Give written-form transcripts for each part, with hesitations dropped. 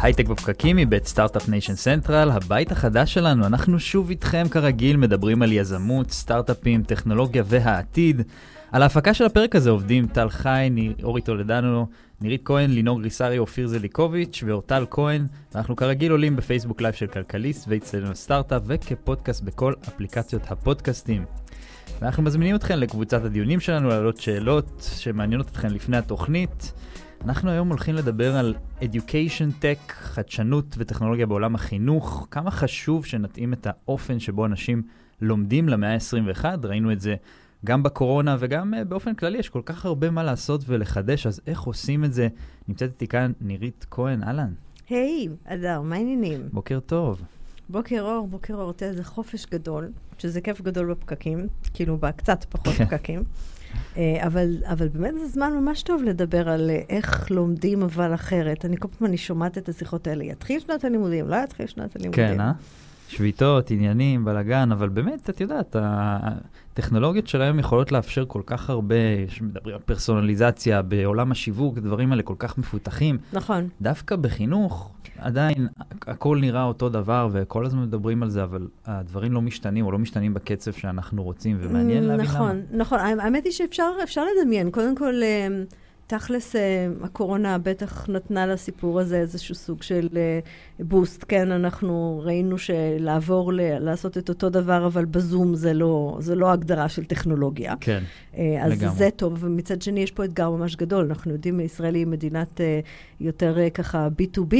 הייטק בפקקים מבית Startup Nation Central, הבית החדש שלנו. אנחנו שוב איתכם כרגיל, מדברים על יזמות, סטארט-אפים, טכנולוגיה והעתיד. על ההפקה של הפרק הזה עובדים טל חי, אורי טולדנו, נירית כהן, לינור גריסרי, אופיר זליקוביץ' ואורטל כהן. אנחנו כרגיל עולים בפייסבוק לייב של כלכליסט ואצלנו סטארט-אפ וכפודקאסט בכל אפליקציות הפודקאסטים. ואנחנו מזמינים אתכם לקבוצת הדיונים שלנו להעלות שאלות שמעניינות אתכם לפני התוכנית. אנחנו היום הולכים לדבר על Education Tech, חדשנות וטכנולוגיה בעולם החינוך. כמה חשוב שנתאים את האופן שבו אנשים לומדים למאה ה-21. ראינו את זה גם בקורונה וגם באופן כללי. יש כל כך הרבה מה לעשות ולחדש, אז איך עושים את זה? נמצאת איתי כאן נירית כהן, אהלן. היי, אדר, מה העניינים? בוקר טוב. בוקר אור, בוקר אור. תראה, זה חופש גדול, שזה כיף גדול בפקקים, כאילו בקצת פחות פקקים. אבל באמת זה זמן ממש טוב לדבר על איך לומדים אבל אחרת. אני כל פעם שומעת את השיחות האלה, יתחיל שנת הלימודים, לא יתחיל שנת הלימודים. כן, שביתות, עניינים, בלגן, אבל באמת, את יודעת, הטכנולוגיות שלהם יכולות לאפשר כל כך הרבה, שמדברים על פרסונליזציה, בעולם השיווק, דברים האלה כל כך מפותחים. נכון. דווקא בחינוך, עדיין, הכל נראה אותו דבר, וכל הזמן מדברים על זה, אבל הדברים לא משתנים, או לא משתנים בקצב שאנחנו רוצים, ומעניין להבין למה. נכון, נכון. האמת היא שאפשר לדמיין. קודם כל, תכלס, הקורונה בטח נתנה לסיפור הזה איזשהו סוג של בוסט, כן? אנחנו ראינו שלעבור לעשות את אותו דבר, אבל בזום זה לא הגדרה של טכנולוגיה. כן, אז לגמרי. אז זה טוב, ומצד שני יש פה אתגר ממש גדול. אנחנו יודעים, ישראל היא מדינת יותר ככה B2B,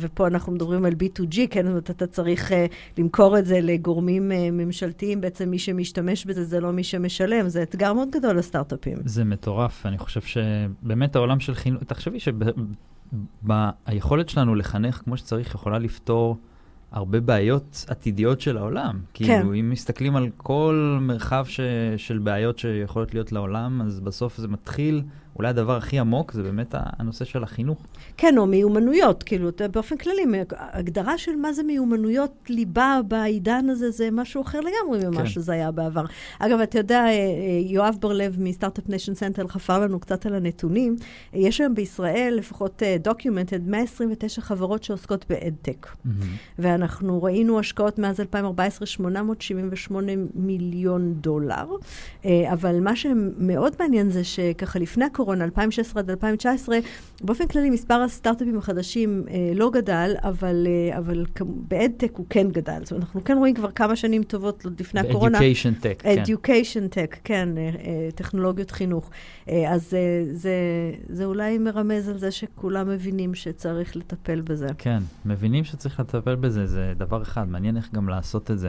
ופה אנחנו מדברים על B2G, כן? זאת אומרת, אתה צריך למכור את זה לגורמים ממשלתיים. בעצם מי שמשתמש בזה זה לא מי שמשלם. זה אתגר מאוד גדול לסטארט-אפים. זה מטורף. אני חושב ש... באמת העולם של חינוך, תחשבי שהיכולת שלנו לחנך כמו שצריך יכולה לפתור הרבה בעיות עתידיות של העולם. כאילו, אם מסתכלים על כל מרחב של בעיות שיכולות להיות לעולם, אז בסוף זה מתחיל, אולי הדבר הכי עמוק, זה באמת הנושא של החינוך. כן, או מיומנויות, כאילו, באופן כללי, הגדרה של מה זה מיומנויות ליבה בעידן הזה, זה משהו אחר לגמרי ממה שזה היה בעבר. אגב, אתה יודע, יואב ברלב מסטארט-אפ ניישן סנטרל חפר לנו קצת על הנתונים. יש היום בישראל, לפחות דוקיומנטד, 129 חברות שעוסקות באדטק. ואנחנו ראינו השקעות מאז 2014, 878 מיליון דולר. אבל מה שמאוד מעניין זה שככה לפני הקורונה, 2016 עד 2019, באופן כללי מספר הסטארט-אפים החדשים לא גדל, אבל באדטק הוא כן גדל. זאת אומרת, אנחנו כן רואים כבר כמה שנים טובות לפני הקורונה. Education Tech, כן. Education Tech, כן, טכנולוגיות חינוך. אז זה אולי מרמז על זה שכולם מבינים שצריך לטפל בזה. כן, מבינים שצריך לטפל בזה, זה דבר אחד, מעניין איך גם לעשות את זה.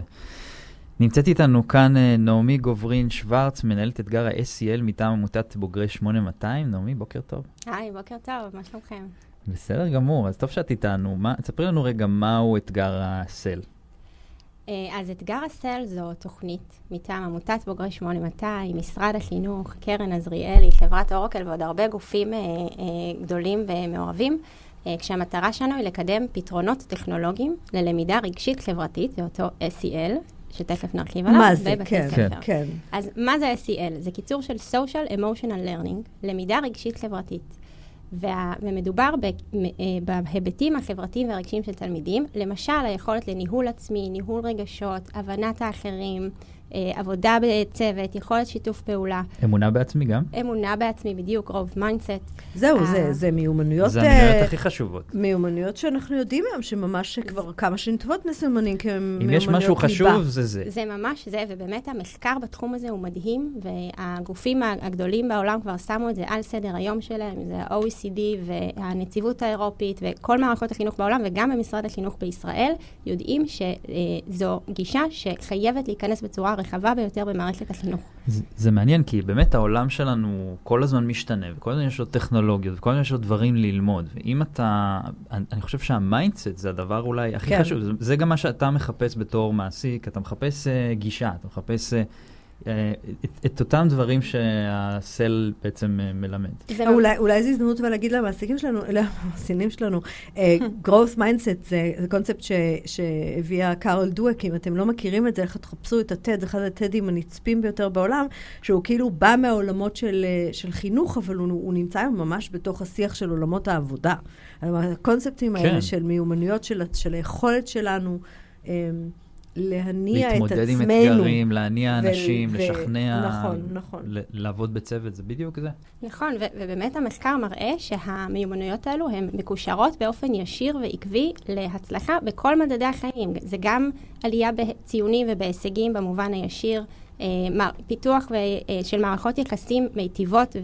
נמצאת איתנו כאן נעמי גוברין-שוורץ, מנהלת אתגר ה-SEL מטעם עמותת בוגרי 8200. נעמי, בוקר טוב. היי, בוקר טוב, מה שלומכם? בסדר גמור, אז טוב שאת איתנו. תספרי לנו רגע מהו אתגר ה-SEL. אז אתגר ה-SEL זו תוכנית מטעם עמותת בוגרי 8200, משרד החינוך, קרן עזריאלי, חברת אורקל ועוד הרבה גופים גדולים ומעורבים. כשהמטרה שלנו היא לקדם פתרונות טכנולוגיים ללמידה רגשית חברתית, זה אותו SEL. שתכף נרחיב עליו, בבתי כן, ספר. כן, כן. אז מה זה SEL? זה קיצור של Social Emotional Learning, למידה רגשית חברתית. ומדובר בהיבטים החברתיים והרגשיים של תלמידים, למשל היכולת לניהול עצמי, ניהול רגשות, הבנת האחרים, עבודה בצוות, יכולת שיתוף פעולה. אמונה בעצמי גם? אמונה בעצמי, בדיוק, רוב מיינדסט. זהו, זה מיומנויות... זה המיומנויות הכי חשובות. מיומנויות שאנחנו יודעים מהם, שממש כבר כמה שנטוות מסומנים כמיומנויות ליבה. אם יש משהו חשוב, זה זה. זה ממש זה, ובאמת המחקר בתחום הזה הוא מדהים, והגופים הגדולים בעולם כבר שמו את זה על סדר היום שלהם, זה ה-OECD והנציבות האירופית, וכל מערכות החינוך בעולם, וגם במשרד החינוך בישראל, יודעים שזו גישה שחייבת להיכנס בצורה הרחבה ביותר במערכת החינוך. זה מעניין, כי באמת העולם שלנו כל הזמן משתנה, וכל הזמן יש עוד טכנולוגיות, וכל הזמן יש עוד דברים ללמוד. ואם אתה, אני חושב שהמיינדסט זה הדבר אולי הכי חשוב. זה גם מה שאתה מחפש בתור מעסיק, אתה מחפש גישה, אתה מחפש את אותם דברים שהסל בעצם מלמד. אולי זו הזדמנות להגיד למעסיקים שלנו, למעסינים שלנו, growth mindset זה קונספט שהביאה קארול דואק, אם אתם לא מכירים את זה, איך תחפשו את הטד, אחד הטדים הנצפים ביותר בעולם, שהוא כאילו בא מהעולמות של חינוך, אבל הוא נמצא ממש בתוך השיח של עולמות העבודה. הקונספטים האלה של מיומנויות, של היכולת שלנו, להניע את עצמנו. להתמודד עם אתגרים, להניע אנשים, לשכנע. נכון, נכון. לעבוד בצוות, זה בדיוק זה. נכון, ובאמת המחקר מראה שהמיומנויות האלו הן מקושרות באופן ישיר ועקבי להצלחה בכל מדדי החיים. זה גם עלייה בציונים ובהישגים במובן הישיר, פיתוח של מערכות יחסים מיטיבות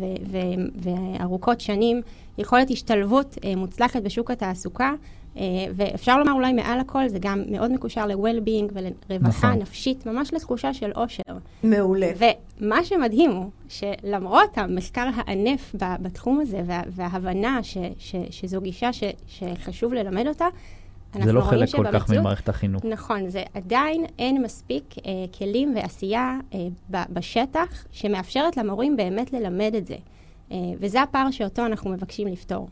וארוכות שנים, יכולת השתלבות מוצלחת בשוק התעסוקה, ואפשר לומר אולי מעל הכל, זה גם מאוד מקושר ל-well-being ולרווחה נכון. נפשית, ממש לתחושה של עושר. מעולה. ומה שמדהים הוא, שלמרות המחקר הענף בתחום הזה, וההבנה שזו גישה שחשוב ללמד אותה, זה לא חלק כל כך ממערכת החינוך. נכון, זה עדיין אין מספיק כלים ועשייה בשטח, שמאפשרת למורים באמת ללמד את זה. וזה הפער שאותו אנחנו מבקשים לפתור.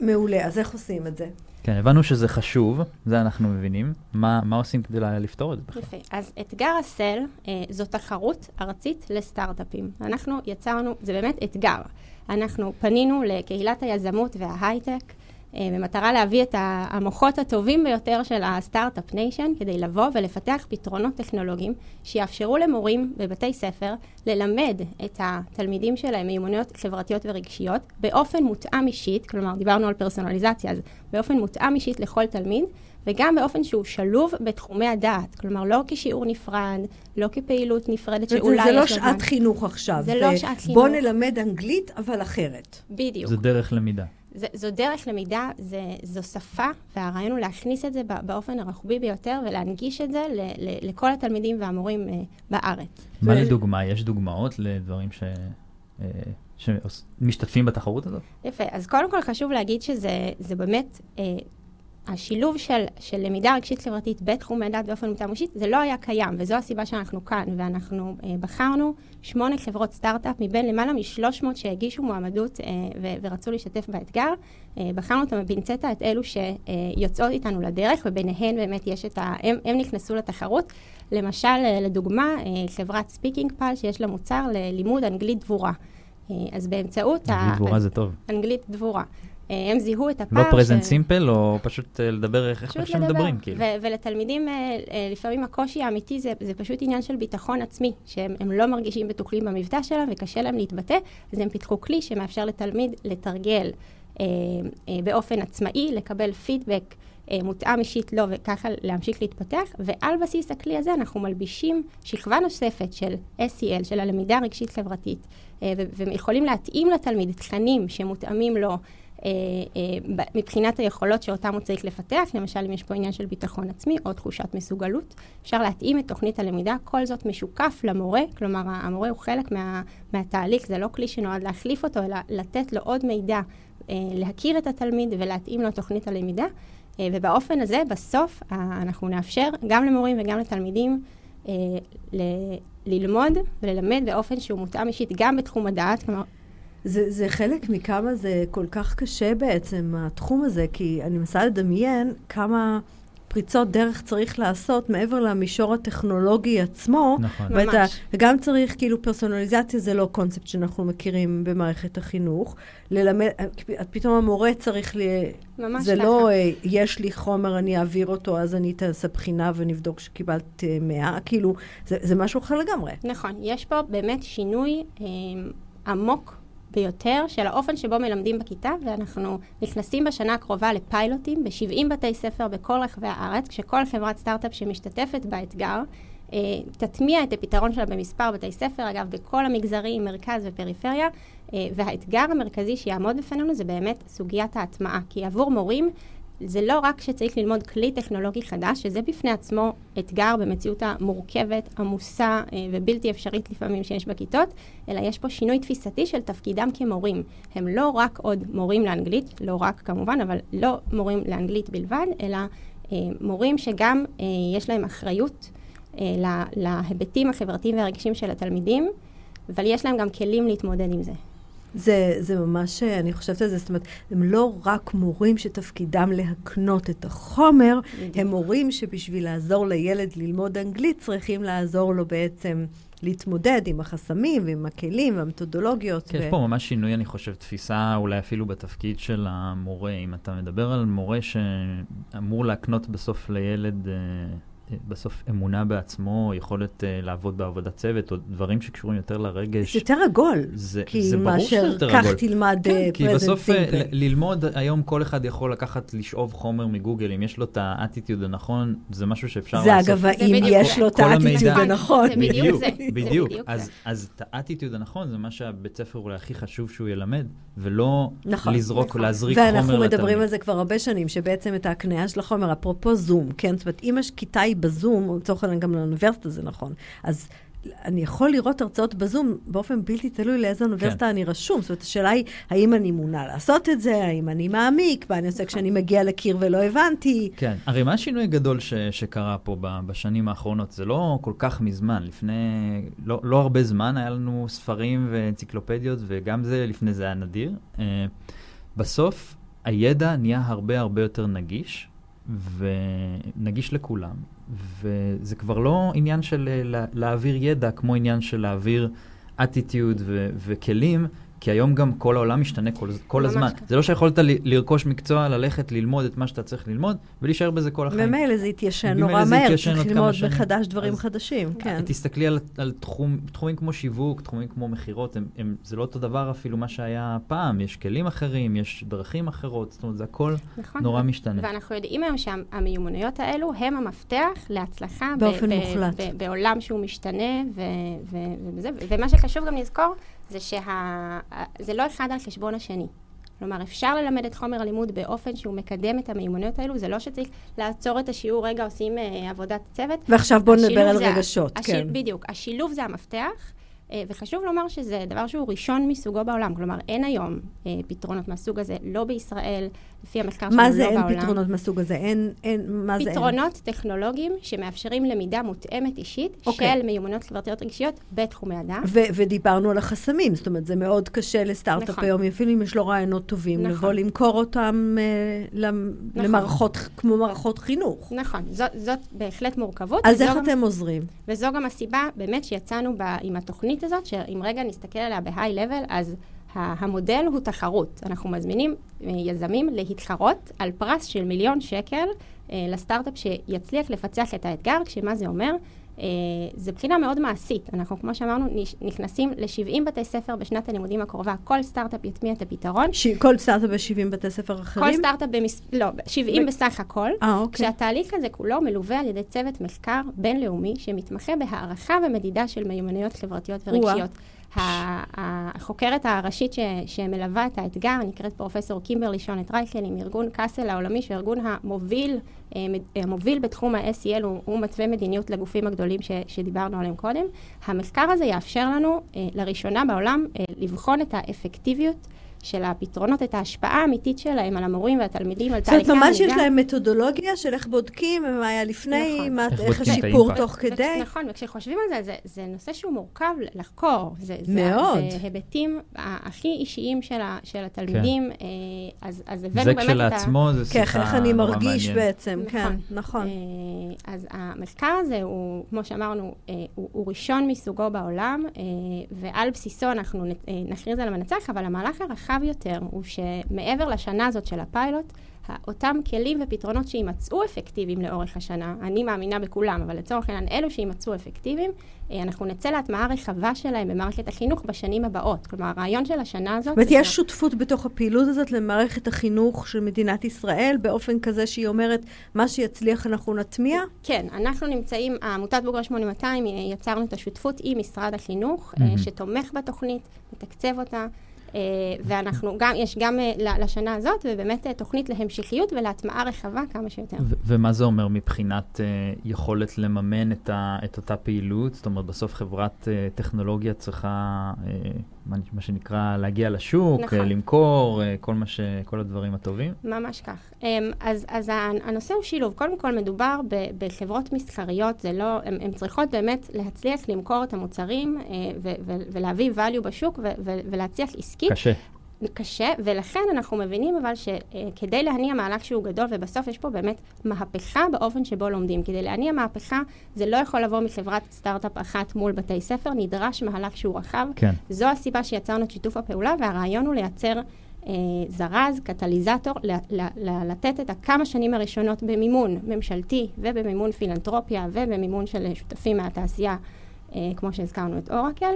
מעולה, אז איך עושים את זה? כן, הבנו שזה חשוב, זה אנחנו מבינים. מה עושים כדי לפתור את זה בכלל? יפה, אז אתגר הסל זו תחרות ארצית לסטארט-אפים. אנחנו יצרנו, זה באמת אתגר. אנחנו פנינו לקהילת היזמות וההייטק, במטרה להביא את המוחות הטובים ביותר של הסטארט-אפ ניישן, כדי לבוא ולפתח פתרונות טכנולוגיים שיאפשרו למורים בבתי ספר ללמד את התלמידים שלהם מיומנויות חברתיות ורגשיות באופן מותאם אישית, כלומר דיברנו על פרסונליזציה, אז באופן מותאם אישית לכל תלמיד, וגם באופן שהוא שלוב בתחומי הדעת, כלומר לא כשיעור נפרד, לא כפעילות נפרדת שאולי... זה לא שעת חינוך עכשיו. זה לא שעת חינוך. בוא נלמד אנגלית אבל אחרת. בדיוק. זה דרך למידה. זו דרך למידה, זו שפה, והרעיון הוא להכניס את זה באופן הרחבי ביותר, ולהנגיש את זה לכל התלמידים והמורים בארץ. מה לדוגמה? יש דוגמאות לדברים שמשתתפים בתחרות הזאת? יפה, אז קודם כל חשוב להגיד שזה באמת... השילוב של למידה רגשית חברתית בתחומי דעת באופן מותאם אישית, זה לא היה קיים, וזו הסיבה שאנחנו כאן, ואנחנו בחרנו 8 חברות סטארט-אפ, מבין למעלה מ-300 שהגישו מועמדות ורצו להשתתף באתגר. בחרנו אותם בפינצטה את אלו שיוצאות איתנו לדרך, וביניהן באמת יש את הם נכנסו לתחרות. למשל, לדוגמה, חברת ספיקינג פל, שיש לה מוצר ללימוד אנגלית דבורה. אז באמצעות... אנגלית דבורה זה טוב. אנגלית דבורה. הם זיהו את הפער. לא פרזנט סימפל, או פשוט לדבר איך שהם מדברים. ולתלמידים, לפעמים הקושי האמיתי זה פשוט עניין של ביטחון עצמי, שהם לא מרגישים בטוחים במבטא שלהם, וקשה להם להתבטא, אז הם פיתחו כלי שמאפשר לתלמיד לתרגל באופן עצמאי, לקבל פידבק מותאם אישית לו, וככה להמשיך להתפתח, ועל בסיס הכלי הזה אנחנו מלבישים שכבה נוספת של SEL, של הלמידה הרגשית חברתית, ויכולים להתאים לתלמיד תכנים שמותאמים לו מבחינת היכולות שאותם הוא צריך לפתח, למשל אם יש פה עניין של ביטחון עצמי או תחושת מסוגלות, אפשר להתאים את תוכנית הלמידה, כל זאת משוקף למורה, כלומר המורה הוא חלק מהתהליך, זה לא כלי שנועד להחליף אותו, אלא לתת לו עוד מידע, להכיר את התלמיד ולהתאים לו תוכנית הלמידה, ובאופן הזה בסוף אנחנו נאפשר גם למורים וגם לתלמידים ללמוד וללמד באופן שהוא מותאם אישית גם בתחום הדעת, כלומר זה חלק מכמה זה כל כך קשה בעצם, התחום הזה, כי אני מנסה לדמיין כמה פריצות דרך צריך לעשות מעבר למישור הטכנולוגי עצמו. נכון. וגם צריך, כאילו, פרסונליזציה זה לא קונספט שאנחנו מכירים במערכת החינוך. ללמד, פתאום המורה צריך ממש זה לא, יש לי חומר, אני אעביר אותו, אז אני אעשה בחינה ונבדוק שקיבלת 100, כאילו, זה משהו אחר לגמרי. נכון, יש פה באמת שינוי עמוק, ביותר של האופן שבו מלמדים בכיתה, ואנחנו נכנסים בשנה הקרובה לפיילוטים ב-70 בתי ספר בכל רחבי הארץ, כשכל חברת סטארט-אפ שמשתתפת באתגר תטמיע את הפתרון שלה במספר בתי ספר, אגב, בכל המגזרים, מרכז ופריפריה, והאתגר המרכזי שיעמוד בפנינו זה באמת סוגיית ההטמעה, כי עבור מורים זה לא רק שצריך ללמוד כלי טכנולוגי חדש, שזה בפני עצמו אתגר במציאות המורכבת, עמוסה ובלתי אפשרית לפעמים שיש בכיתות, אלא יש פה שינוי תפיסתי של תפקידם כמורים. הם לא רק עוד מורים לאנגלית, לא רק כמובן, אבל לא מורים לאנגלית בלבד, אלא מורים שגם יש להם אחריות להיבטים החברתיים והרגישים של התלמידים, אבל יש להם גם כלים להתמודד עם זה. זה ממש, אני חושבת על זה, זאת אומרת, הם לא רק מורים שתפקידם להקנות את החומר, הם מורים שבשביל לעזור לילד ללמוד אנגלית, צריכים לעזור לו בעצם להתמודד עם החסמים ועם הכלים והמתודולוגיות. יש פה ממש שינוי, אני חושב, תפיסה אולי אפילו בתפקיד של המורה. אם אתה מדבר על מורה שאמור להקנות בסוף לילד, בסוף אמונה בעצמו, יכולת לעבוד בעבודת צוות, או דברים שקשורים יותר לרגש. זה יותר עגול. זה ברור שיותר עגול. כך תלמד פרזנט. כי בסוף ללמוד, היום כל אחד יכול לקחת, לשאוב חומר מגוגל, אם יש לו את האטיטיוד הנכון, זה משהו שאפשר לעשות. זה אגב, אם יש לו את האטיטיוד הנכון. בדיוק, בדיוק. אז את האטיטיוד הנכון, זה מה שהבית ספר אולי הכי חשוב שהוא ילמד, ולא לזרוק, להזריק חומר לתלמיד. ואנחנו מדברים על זה כבר הרבה שנים, שבעצם את ההקניה של החומר, אפרופו זום, כן, זאת אומרת, אם יש כיתה בזום, או צורך גם לאוניברסיטה, זה נכון. אז אני יכול לראות הרצאות בזום באופן בלתי תלוי לאיזה אוניברסיטה אני רשום. זאת אומרת, השאלה היא, האם אני מונה לעשות את זה, האם אני מעמיק, מה אני עושה כשאני מגיע לקיר ולא הבנתי. כן, הרי מה השינוי הגדול שקרה פה בשנים האחרונות? זה לא כל כך מזמן, לפני, לא הרבה זמן, היה לנו ספרים ואנציקלופדיות, וגם זה לפני זה היה נדיר. בסוף, הידע נהיה הרבה הרבה יותר נגיש, ונגיש לכולם, וזה כבר לא עניין של להעביר ידע, כמו עניין של להעביר attitude וכלים, כי היום גם כל העולם משתנה כל הזמן. זה לא שיכולת לרכוש מקצוע, ללכת, ללמוד את מה שאתה צריך ללמוד, ולהישאר בזה כל החיים. ממילא זה התיישן נורא מהר, צריך ללמוד מחדש דברים חדשים. תסתכלי על תחומים כמו שיווק, תחומים כמו מחירות, זה לא אותו דבר אפילו מה שהיה פעם, יש כלים אחרים, יש דרכים אחרות, זאת אומרת, זה הכל נורא משתנה. ואנחנו יודעים היום שהמיומנויות האלו הם המפתח להצלחה בעולם שהוא משתנה, ומה שחשוב גם לזכור, זה זה לא אחד על חשבון השני. כלומר, אפשר ללמד את חומר הלימוד באופן שהוא מקדם את המיומנויות האלו, זה לא שצריך לעצור את השיעור, רגע עושים עבודת צוות. ועכשיו בוא נדבר על רגשות, כן. בדיוק, השילוב זה המפתח, וחשוב לומר שזה דבר שהוא ראשון מסוגו בעולם. כלומר, אין היום פתרונות מהסוג הזה, לא בישראל, לפי המחקר שלנו לא בעולם. מה זה אין פתרונות מהסוג הזה? פתרונות טכנולוגיים שמאפשרים למידה מותאמת אישית של מיומנויות חברתיות רגשיות בתחומי הדעת. ודיברנו על החסמים, זאת אומרת, זה מאוד קשה לסטארט-אפ היום, אפילו אם יש לו רעיונות טובים, לבוא למכור אותם למערכות, כמו מערכות חינוך. נכון, זאת בהחלט מורכבות. אז איך אתם עוזרים? וזו גם הסיבה, באמת, שיצאנו עם התוכנית הזאת, שאם רגע נסתכל עליה ב-high-level, אז המודל הוא תחרות. אנחנו מזמינים יזמים להתחרות על פרס של $1,000,000 לסטארט-אפ שיצליח לפצח את האתגר, כשמה זה אומר? זה בחינה מאוד מעשית. אנחנו, כמו שאמרנו, נכנסים ל-70 בתי ספר בשנת הלימודים הקרובה. כל סטארט-אפ יטמיע את הפתרון. כל סטארט-אפ ב-70 בתי ספר אחרים? כל סטארט-אפ לא, 70 בסך הכל. אוקיי. כשהתהליך הזה כולו מלווה על ידי צוות מחקר בינלאומי שמתמחה בהערכה ומדידה של מיומנויות חברתיות ורגשיות. החוקרת הראשית שמלווה את האתגר נקראת פרופסור קימבר לישון רייכל, עם ארגון קאסל העולמי, שארגון המוביל בתחום ה-SEL, הוא מתווה מדיניות לגופים הגדולים שדיברנו עליהם קודם. המחקר הזה יאפשר לנו לראשונה בעולם לבחון את האפקטיביות של הפתרונות, את ההשפעה האמיתית שלהם על המורים והתלמידים, על תהליכי המידע. זאת אומרת, ממש יש להם מתודולוגיה של איך בודקים, מה היה לפני, איך השיפור תוך כדי. נכון, וכשחושבים על זה, זה נושא שהוא מורכב לחקור. מאוד. זה היבטים הכי אישיים של התלמידים. אז זה כשלעצמו, זה שיחה נורא מעניין. איך אני מרגיש בעצם, כן, נכון. אז המחקר הזה, כמו שאמרנו, הוא ראשון מסוגו בעולם, ועל בסיסו אנחנו נכריז על המנצח, אבל המהלך רחב יותר הוא שמעבר לשנה הזאת של הפיילוט, אותם כלים ופתרונות שימצאו אפקטיביים לאורך השנה, אני מאמינה בכולם, אבל לצורך העניין אלו שימצאו אפקטיביים, אנחנו נצא להטמעה רחבה שלהם במערכת החינוך בשנים הבאות. כלומר, הרעיון של השנה הזאת... זאת אומרת, יש שותפות בתוך הפעילות הזאת למערכת החינוך של מדינת ישראל, באופן כזה שהיא אומרת, מה שיצליח אנחנו נטמיע? כן, אנחנו נמצאים, עמותת בוגרי 8200, יצרנו את השותפות עם משרד החינוך, שתומך בתוכנית, מתקצב אותה, ואנחנו גם, יש גם לשנה הזאת, ובאמת תוכנית להמשיכיות ולהטמעה רחבה כמה שיותר. ומה זה אומר מבחינת יכולת לממן את אותה פעילות? זאת אומרת, בסוף חברת טכנולוגיה צריכה מה שנקרא להגיע לשוק, נכון. למכור, כל הדברים הטובים. ממש כך. אז הנושא הוא שילוב. קודם כל מדובר בחברות מסחריות, זה לא, הן צריכות באמת להצליח למכור את המוצרים ולהביא value בשוק ולהצליח עסקית. קשה, ולכן אנחנו מבינים אבל שכדי להניע מהלך שהוא גדול, ובסוף יש פה באמת מהפכה באופן שבו לומדים. כדי להניע מהפכה, זה לא יכול לבוא מחברת סטארט-אפ אחת מול בתי ספר, נדרש מהלך שהוא רחב. כן. זו הסיבה שיצרנו את שיתוף הפעולה, והרעיון הוא לייצר זרז, קטליזטור, לתת את הכמה שנים הראשונות במימון ממשלתי, ובמימון פילנטרופיה, ובמימון של שותפים מהתעשייה, כמו שהזכרנו את אורקל,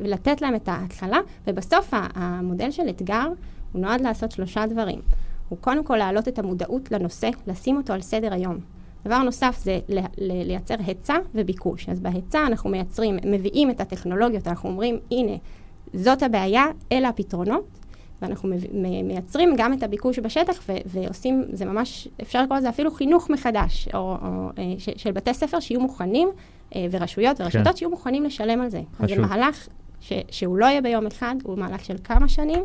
ולתת להם את ההתחלה. ובסוף המודל של אתגר הוא נועד לעשות שלושה דברים. הוא קודם כל להעלות את המודעות לנושא, לשים אותו על סדר היום. דבר נוסף זה לייצר היצע וביקוש. אז בהיצע אנחנו מייצרים, מביאים את הטכנולוגיות, אנחנו אומרים, הנה, זאת הבעיה, אלה הפתרונות, ואנחנו מייצרים גם את הביקוש בשטח, ועושים, זה ממש, אפשר לקרוא לזה אפילו חינוך מחדש, או של בתי ספר שיהיו מוכנים, ורשויות ורשתות שיהיו מוכנים לשלם על זה. אז זה מהלך שהוא לא יהיה ביום אחד, הוא מהלך של כמה שנים.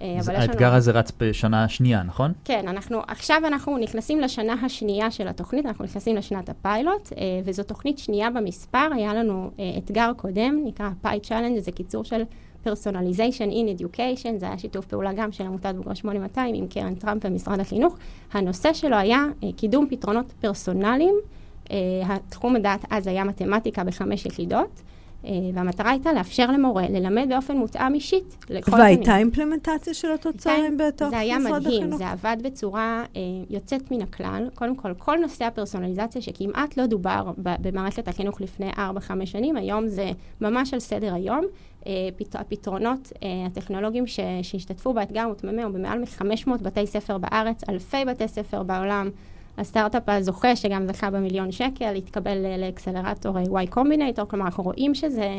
האתגר הזה רץ בשנה שנייה, נכון? כן, עכשיו אנחנו נכנסים לשנה השנייה של התוכנית, אנחנו נכנסים לשנת הפיילוט, וזו תוכנית שנייה במספר, היה לנו אתגר קודם, נקרא P Challenge, זה קיצור של Personalization in Education, זה היה שיתוף פעולה גם של עמותת בוגרי 8200 עם קרן טראמפ ומשרד החינוך. הנושא שלו היה קידום פתרונות פרסונליים, התחום הדעת אז היה מתמטיקה ב5 יחידות, והמטרה הייתה לאפשר למורה ללמד באופן מותאם אישית לכל תלמיד. והייתה אימפלמנטציה של התוצרים בתוך משרד החינוך? זה היה מדהים, זה עבד בצורה יוצאת מן הכלל. קודם כל, כל נושא הפרסונליזציה שכמעט לא דובר במערכת החינוך לפני 4-5 שנים, היום זה ממש על סדר היום. הפתרונות הטכנולוגיים שהשתתפו באתגר מותמם במעל 500 בתי ספר בארץ, אלפי בתי ספר בעולם. הסטארט-אפ הזוכה, שגם זכה ב$1,000,000, התקבל לאקסלרטור Y Combinator, כלומר, אנחנו רואים שזה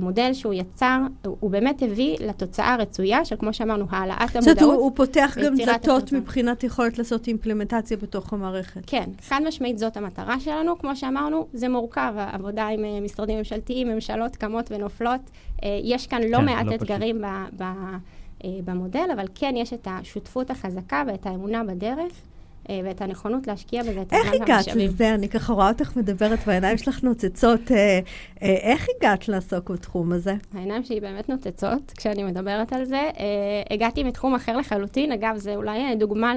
מודל שהוא יצר, הוא באמת הביא לתוצאה הרצויה, שכמו שאמרנו, העלאת המודעות. הוא פותח גם דלתות מבחינת יכולת לעשות אימפלמנטציה בתוך המערכת. כן, חד משמעית זאת המטרה שלנו, כמו שאמרנו, זה מורכב, העבודה עם משרדים ממשלתיים, ממשלות קמות ונופלות, יש כאן לא מעט אתגרים במודל, אבל כן יש את השותפות החזקה ואת האמונה בדרך, ואת הנכונות להשקיע בזה. איך הגעת לזה? אני ככה רואה אותך מדברת והעיניים שלך נוצצות. איך הגעת לעסוק בתחום הזה? העיניים שלי באמת נוצצות כשאני מדברת על זה. הגעתי מתחום אחר לחלוטין. אגב, זה אולי דוגמה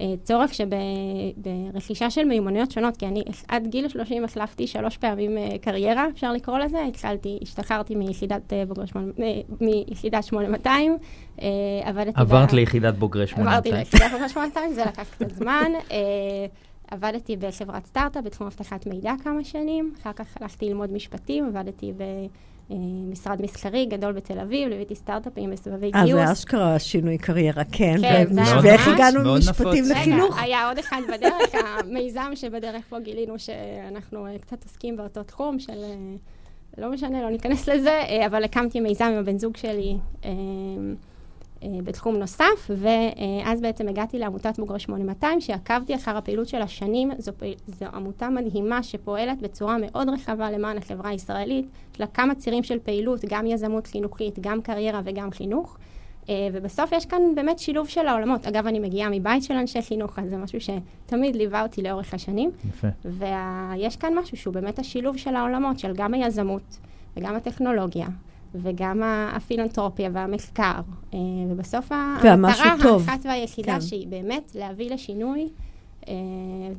לצורך שברכישה של מיומנויות שונות, כי אני עד גיל 30 החלפתי 3 פעמים קריירה, אפשר לקרוא לזה. השתחררתי מיחידת 8200, עברת ליחידת בוגרי 8200. עברתי ליחידת בוגרי 8200, זה לקח קצת זמן. עבדתי בחברת סטארט-אפ בתחום הבטחת מידע כמה שנים, אחר כך הלכתי ללמוד משפטים, עבדתי במשרד מסחרי גדול בתל אביב, ליוויתי סטארט-אפים בסבבי גיוס. זה אשכרה שינוי קריירה, כן. ואיך הגענו ממשפטים לחינוך? היה עוד אחד בדרך, המיזם שבדרך פה גילינו שאנחנו קצת עוסקים באותו תחום של... לא משנה, לא ניכנס לזה, אבל הקמתי מיזם עם הבן זוג שלי בתחום נוסף, ואז בעצם הגעתי לעמותת בוגרי 8200, שעקבתי אחר הפעילות של השנים. זו עמותה מדהימה שפועלת בצורה מאוד רחבה למען החברה הישראלית, יש לה כמה צירים של פעילות, גם יזמות חינוכית, גם קריירה וגם חינוך, ובסוף יש כאן באמת שילוב של העולמות. אגב, אני מגיעה מבית של אנשי חינוך, אז זה משהו שתמיד ליווה אותי לאורך השנים. יפה. ויש כאן משהו שהוא באמת השילוב של העולמות, של גם היזמות וגם הטכנולוגיה. וגם הפילנטרופיה והמחקר, ובסוף המטרה האחת והיחידה שהיא באמת להביא לשינוי,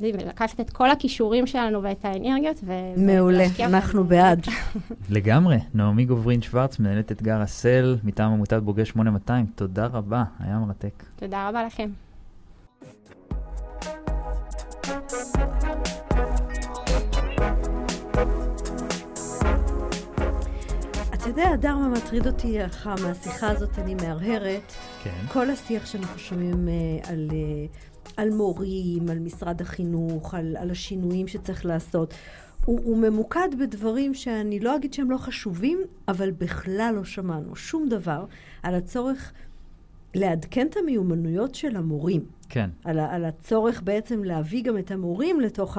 לקחת את כל הכישורים שלנו ואת האנרגיות. מעולה, אנחנו בעד. לגמרי. נעמי גוברין-שוורץ, מנהלת אתגר הסל, מטעם עמותת בוגרי 8200. תודה רבה, היה מרתק. תודה רבה לכם. אתה יודע, אדר, מה מטריד אותי אחר מהשיחה הזאת, אני מהרהרת. כן. כל השיח שאנחנו שומעים על מורים, על משרד החינוך, על השינויים שצריך לעשות, הוא ממוקד בדברים שאני לא אגיד שהם לא חשובים, אבל בכלל לא שמענו שום דבר על הצורך לעדכן את המיומנויות של המורים. כן. על הצורך בעצם להביא גם את המורים לתוך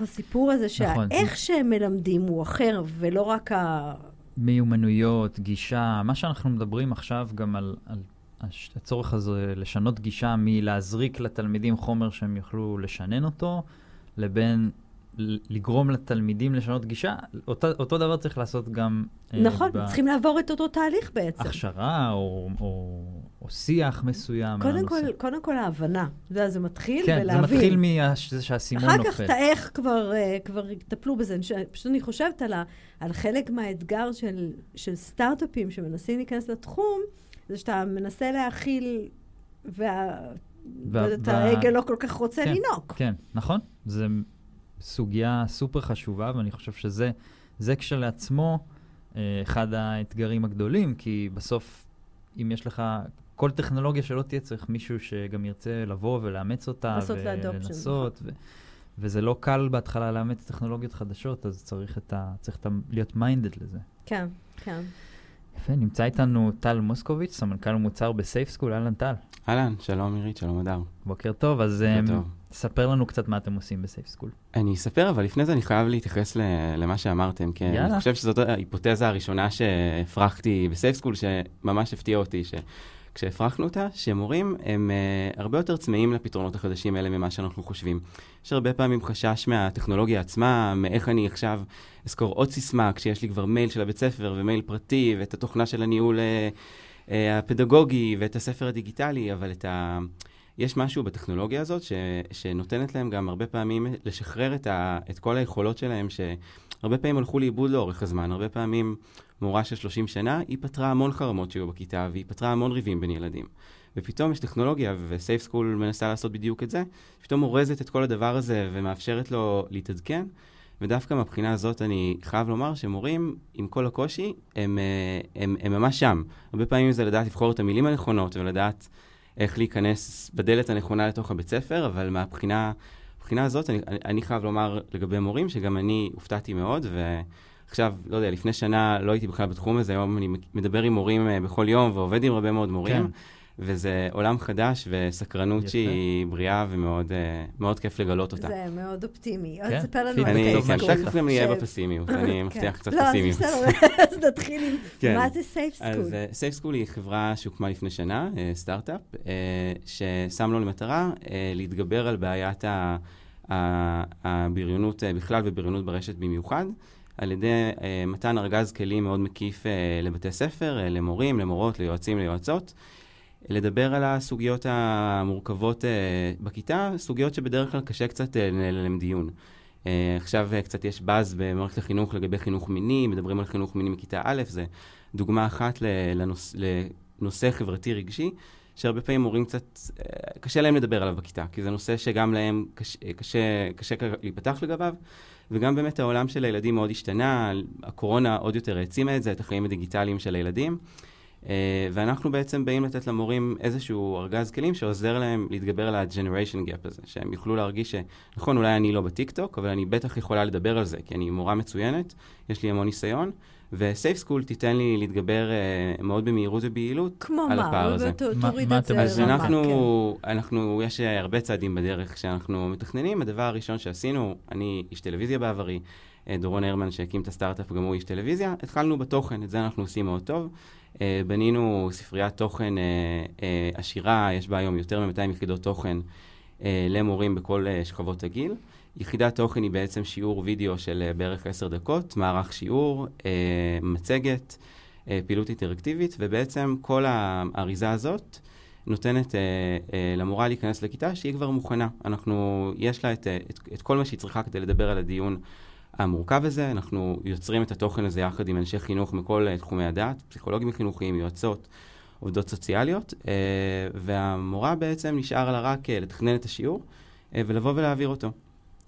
הסיפור הזה, נכון. שאיך שהם מלמדים הוא אחר, ולא רק מיומנויות, גישה, מה שאנחנו מדברים עכשיו גם על, הצורך הזה לשנות גישה מלהזריק לתלמידים חומר שהם יוכלו לשנן אותו, לבין לגרום לתלמידים לשנות גישה, אותו דבר צריך לעשות גם... נכון, צריכים לעבור את אותו תהליך בעצם. הכשרה או שיח מסוים. קודם כל ההבנה. זה מתחיל ולהבין. כן, זה מתחיל מזה שהסימון נופל. אחר כך תאך כבר יטפלו בזה. פשוט אני חושבת על חלק מהאתגר של סטארט-אפים שמנסים להיכנס לתחום, זה שאתה מנסה להכיל ואתה רגע לא כל כך רוצה לנוק. כן, נכון. זה... סוגיה סופר חשובה, ואני חושב שזה כשלעצמו אחד האתגרים הגדולים, כי בסוף, אם יש לך כל טכנולוגיה שלא תהיה, צריך מישהו שגם ירצה לבוא ולאמץ אותה, ולנסות, וזה לא קל בהתחלה לאמץ טכנולוגיות חדשות, אז צריך להיות מיינדד לזה. כן, כן. יפה, נמצא איתנו טל מוסקוביץ, סמנכ"ל ומוצר בסייף סקול, אהלן טל. אהלן, שלום מירית, שלום אדר. בוקר טוב, אז... תספר לנו קצת מה אתם עושים בסייף סקול. אני אספר, אבל לפני זה אני חייב להתייחס למה שאמרתם, כי אני חושב שזאת ההיפותזה הראשונה שהפרחתי בסייף סקול, שממש הפתיע אותי, כשהפרחנו אותה, שמורים הם הרבה יותר צמאים לפתרונות החדשים האלה ממה שאנחנו חושבים. יש הרבה פעמים חשש מהטכנולוגיה עצמה, מאיך אני עכשיו אזכור עוד סיסמה, כשיש לי כבר מייל של הבית ספר ומייל פרטי, ואת התוכנה של הניהול הפדגוגי ואת הספר הדיגיטלי, אבל יש משהו בטכנולוגיה הזאת שנותנת להם גם הרבה פעמים לשחרר את כל היכולות שלהם, שהרבה פעמים הלכו לאיבוד לאורך הזמן. הרבה פעמים מורה של 30 שנה, היא פתרה המון חרמות שהיו בכיתה, והיא פתרה המון ריבים בין ילדים. ופתאום יש טכנולוגיה, וסייף סקול מנסה לעשות בדיוק את זה, פתאום מורזת את כל הדבר הזה ומאפשרת לו להתעדכן. ודווקא מהבחינה הזאת אני חייב לומר שמורים, עם כל הקושי, הם ממש שם. הרבה פעמים זה לדעת לבחור את המילים הנכונות ולדעת איך להיכנס בדלת הנכונה לתוך הבית ספר, אבל מהבחינה הזאת, אני חייב לומר לגבי מורים, שגם אני הופתעתי מאוד, ועכשיו, לא יודע, לפני שנה לא הייתי בכלל בתחום הזה, היום אני מדבר עם מורים בכל יום, ועובד עם הרבה מאוד מורים, כן. וזה עולם חדש וסקרנות יפה. שהיא בריאה ומאוד מאוד כיף לגלות אותה. זה מאוד אופטימי. כן? עוד ספר לנו על סייף סקול. אני חושב גם יהיה בפסימיות, אני מבטיח קצת פסימיות. אז נתחיל עם מה זה סייף סקול. אז סייף סקול היא חברה שהוקמה לפני שנה, סטארט-אפ, ששם לו למטרה להתגבר על בעיית הבריונות בכלל ובריונות ברשת במיוחד, על ידי מתן ארגז כלים מאוד מקיף לבתי ספר, למורים, למורות, ליועצים, ליועצות, לדבר על הסוגיות המורכבות בכיתה, סוגיות שבדרך כלל קשה קצת להם דיון. עכשיו קצת יש באז במערכת החינוך לגבי חינוך מיני, מדברים על חינוך מיני מכיתה א', זה דוגמה אחת לנושא חברתי רגשי, שהרבה פעמים מורים קצת, קשה להם לדבר עליו בכיתה, כי זה נושא שגם להם קשה להיפתח לגביו, וגם באמת העולם של הילדים מאוד השתנה, הקורונה עוד יותר העצימה את זה, את החיים הדיגיטליים של הילדים, ואנחנו בעצם באים לתת למורים איזשהו ארגז כלים שעוזר להם להתגבר על ה-generation gap הזה, שהם יוכלו להרגיש שנכון, אולי אני לא בטיק-טוק, אבל אני בטח יכולה לדבר על זה, כי אני מורה מצוינת, יש לי המון ניסיון, וסייף סקול תיתן לי להתגבר מאוד במהירות ובהילות על הפער הזה. תוריד את זה. אז אנחנו, יש הרבה צעדים בדרך שאנחנו מתכננים. הדבר הראשון שעשינו, אני איש טלוויזיה בעברי, דורון הרמן שהקים את הסטארט-אפ, גם הוא איש טלוויזיה, התחלנו בתוכן, את זה אנחנו עושים מאוד טוב. בנינו ספריית תוכן עשירה, יש בה היום יותר מ-200 יחידות תוכן למורים בכל שכבות הגיל. יחידת תוכן היא בעצם שיעור וידאו של בערך 10 דקות, מערך שיעור, מצגת, פעילות אינטראקטיבית, ובעצם כל האריזה הזאת נותנת למורה להיכנס לכיתה שהיא כבר מוכנה. יש לה את כל מה שהיא צריכה כדי לדבר על הדיון המורכב הזה. אנחנו יוצרים את התוכן הזה יחד עם אנשי חינוך מכל תחומי הדעת, פסיכולוגים חינוכיים, יועצות, עובדות סוציאליות, והמורה בעצם נשאר לה רק לתכנן את השיעור ולבוא ולהעביר אותו.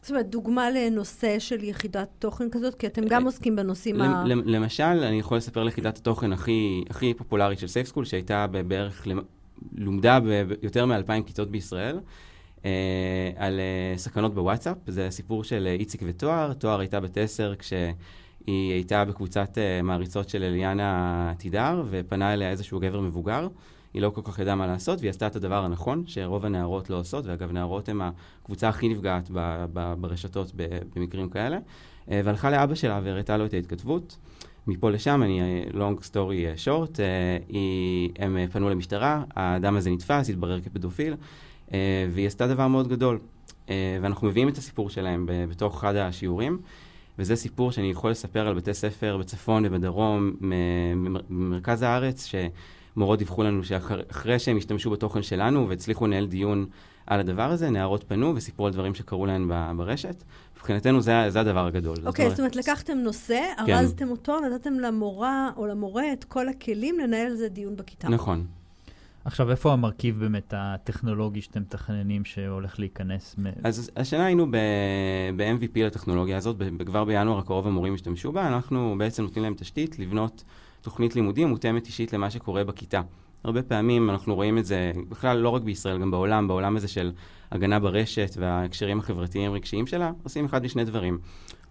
זאת אומרת, דוגמה לנושא של יחידת תוכן כזאת, כי אתם גם עוסקים בנושאים למשל, אני יכול לספר ליחידת התוכן הכי פופולרית של סייף סקול, שהייתה בערך, לומדה ביותר מ-2000 כיתות בישראל, על סכנות בוואטסאפ. זה סיפור של איציק ותואר. תואר הייתה בת 10 כשהיא הייתה בקבוצת מעריצות של אליאנה תידר, ופנה אליה איזשהו גבר מבוגר. היא לא כל כך ידעה מה לעשות, והיא עשתה את הדבר הנכון, שרוב הנערות לא עושות, ואגב, נערות הן הקבוצה הכי נפגעת ברשתות במקרים כאלה, והלכה לאבא שלה והראתה לו את ההתכתבות, מפה לשם, אני long story short, הם פנו למשטרה, האדם הזה נתפס, התברר כפדופיל, והיא עשתה דבר מאוד גדול. ואנחנו מביאים את הסיפור שלהם בתוך אחד השיעורים, וזה סיפור שאני יכול לספר על בתי ספר בצפון ובדרום, במרכז הארץ, שמורות דיווחו לנו שאחרי שהם השתמשו בתוכן שלנו והצליחו לנהל דיון על הדבר הזה, נערות פנו וסיפרו על דברים שקרו להן ברשת. מבחינתנו זה הדבר הגדול. אוקיי, זאת אומרת, לקחתם נושא, ארזתם אותו, נתתם למורה או למורה את כל הכלים לנהל על זה דיון בכיתה. נכון. עכשיו, איפה המרכיב באמת הטכנולוגי שאתם מתכננים שהולך להיכנס? אז השנה היינו ב-MVP לטכנולוגיה הזאת, כבר בינואר הקרוב המורים השתמשו בה, אנחנו בעצם נותנים להם תשתית לבנות תוכנית לימודים מותאמת אישית למה שקורה בכיתה. הרבה פעמים אנחנו רואים את זה, בכלל לא רק בישראל, גם בעולם, בעולם הזה של הגנה ברשת וההקשרים החברתיים רגשיים שלה, עושים אחד משני דברים.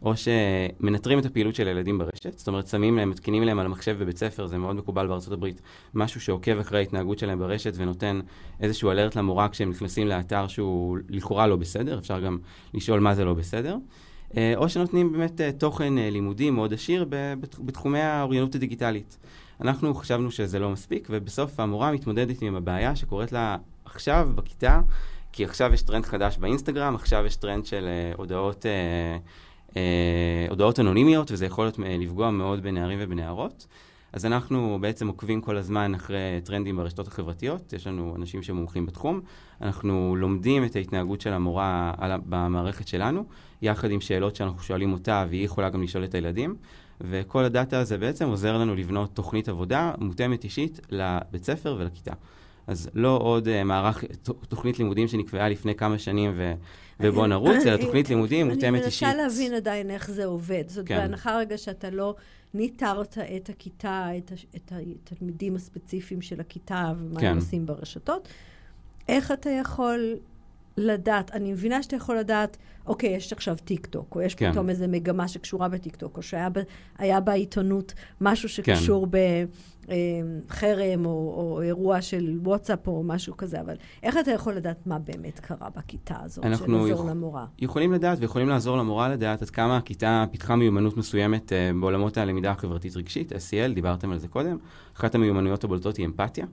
או שמנטרים את הפעילות של הילדים ברשת, זאת אומרת, שמים להם, מתקינים להם על המחשב בבית ספר, זה מאוד מקובל בארצות הברית, משהו שעוקב אחרי ההתנהגות שלהם ברשת ונותן איזשהו אלרט למורה כשהם נכנסים לאתר שהוא לכאורה לא בסדר, אפשר גם לשאול מה זה לא בסדר. או שנותנים באמת תוכן לימודי מאוד עשיר בתחומי האוריינות הדיגיטלית. אנחנו חשבנו שזה לא מספיק, ובסוף המורה מתמודדת עם הבעיה שקורית לה עכשיו בכיתה, כי עכשיו יש טרנד חדש באינסטגרם, עכשיו יש טרנד של הודעות אנונימיות, וזה יכול להיות לפגוע מאוד בנערים ובנערות. אז אנחנו בעצם עוקבים כל הזמן אחרי טרנדים ברשתות החברתיות, יש לנו אנשים שמומחים בתחום, אנחנו לומדים את ההתנהגות של המורה במערכת שלנו, יחד עם שאלות שאנחנו שואלים אותה, והיא יכולה גם לשאול את הילדים, וכל הדאטה הזה בעצם עוזר לנו לבנות תוכנית עבודה מותאמת אישית לבית ספר ולכיתה. אז לא עוד מערך, תוכנית לימודים שנקבעה לפני כמה שנים ובוא נרוץ, אלא תוכנית לימודים מותאמת אישית. אני מנסה להבין עדיין איך זה עובד. זאת בהנחה רגע שאתה לא ניטרת את הכיתה, את התלמידים הספציפיים של הכיתה ומה הם עושים ברשתות. איך אתה יכול לדעת, אני מבינה שאתה יכול לדעת, אוקיי, יש עכשיו טיקטוק, או יש פתאום איזו מגמה שקשורה בטיקטוק, או שהיה בעיתונות משהו שקשור בחרם, או אירוע של וואטסאפ, או משהו כזה, אבל איך אתה יכול לדעת מה באמת קרה בכיתה הזאת, שנעזור למורה? יכולים לדעת, ויכולים לעזור למורה לדעת עד כמה הכיתה פיתחה מיומנות מסוימת בעולמות הלמידה החברתית רגשית, SEL, דיברתם על זה קודם, אחת המיומנויות הבולטות היא אמפתיה,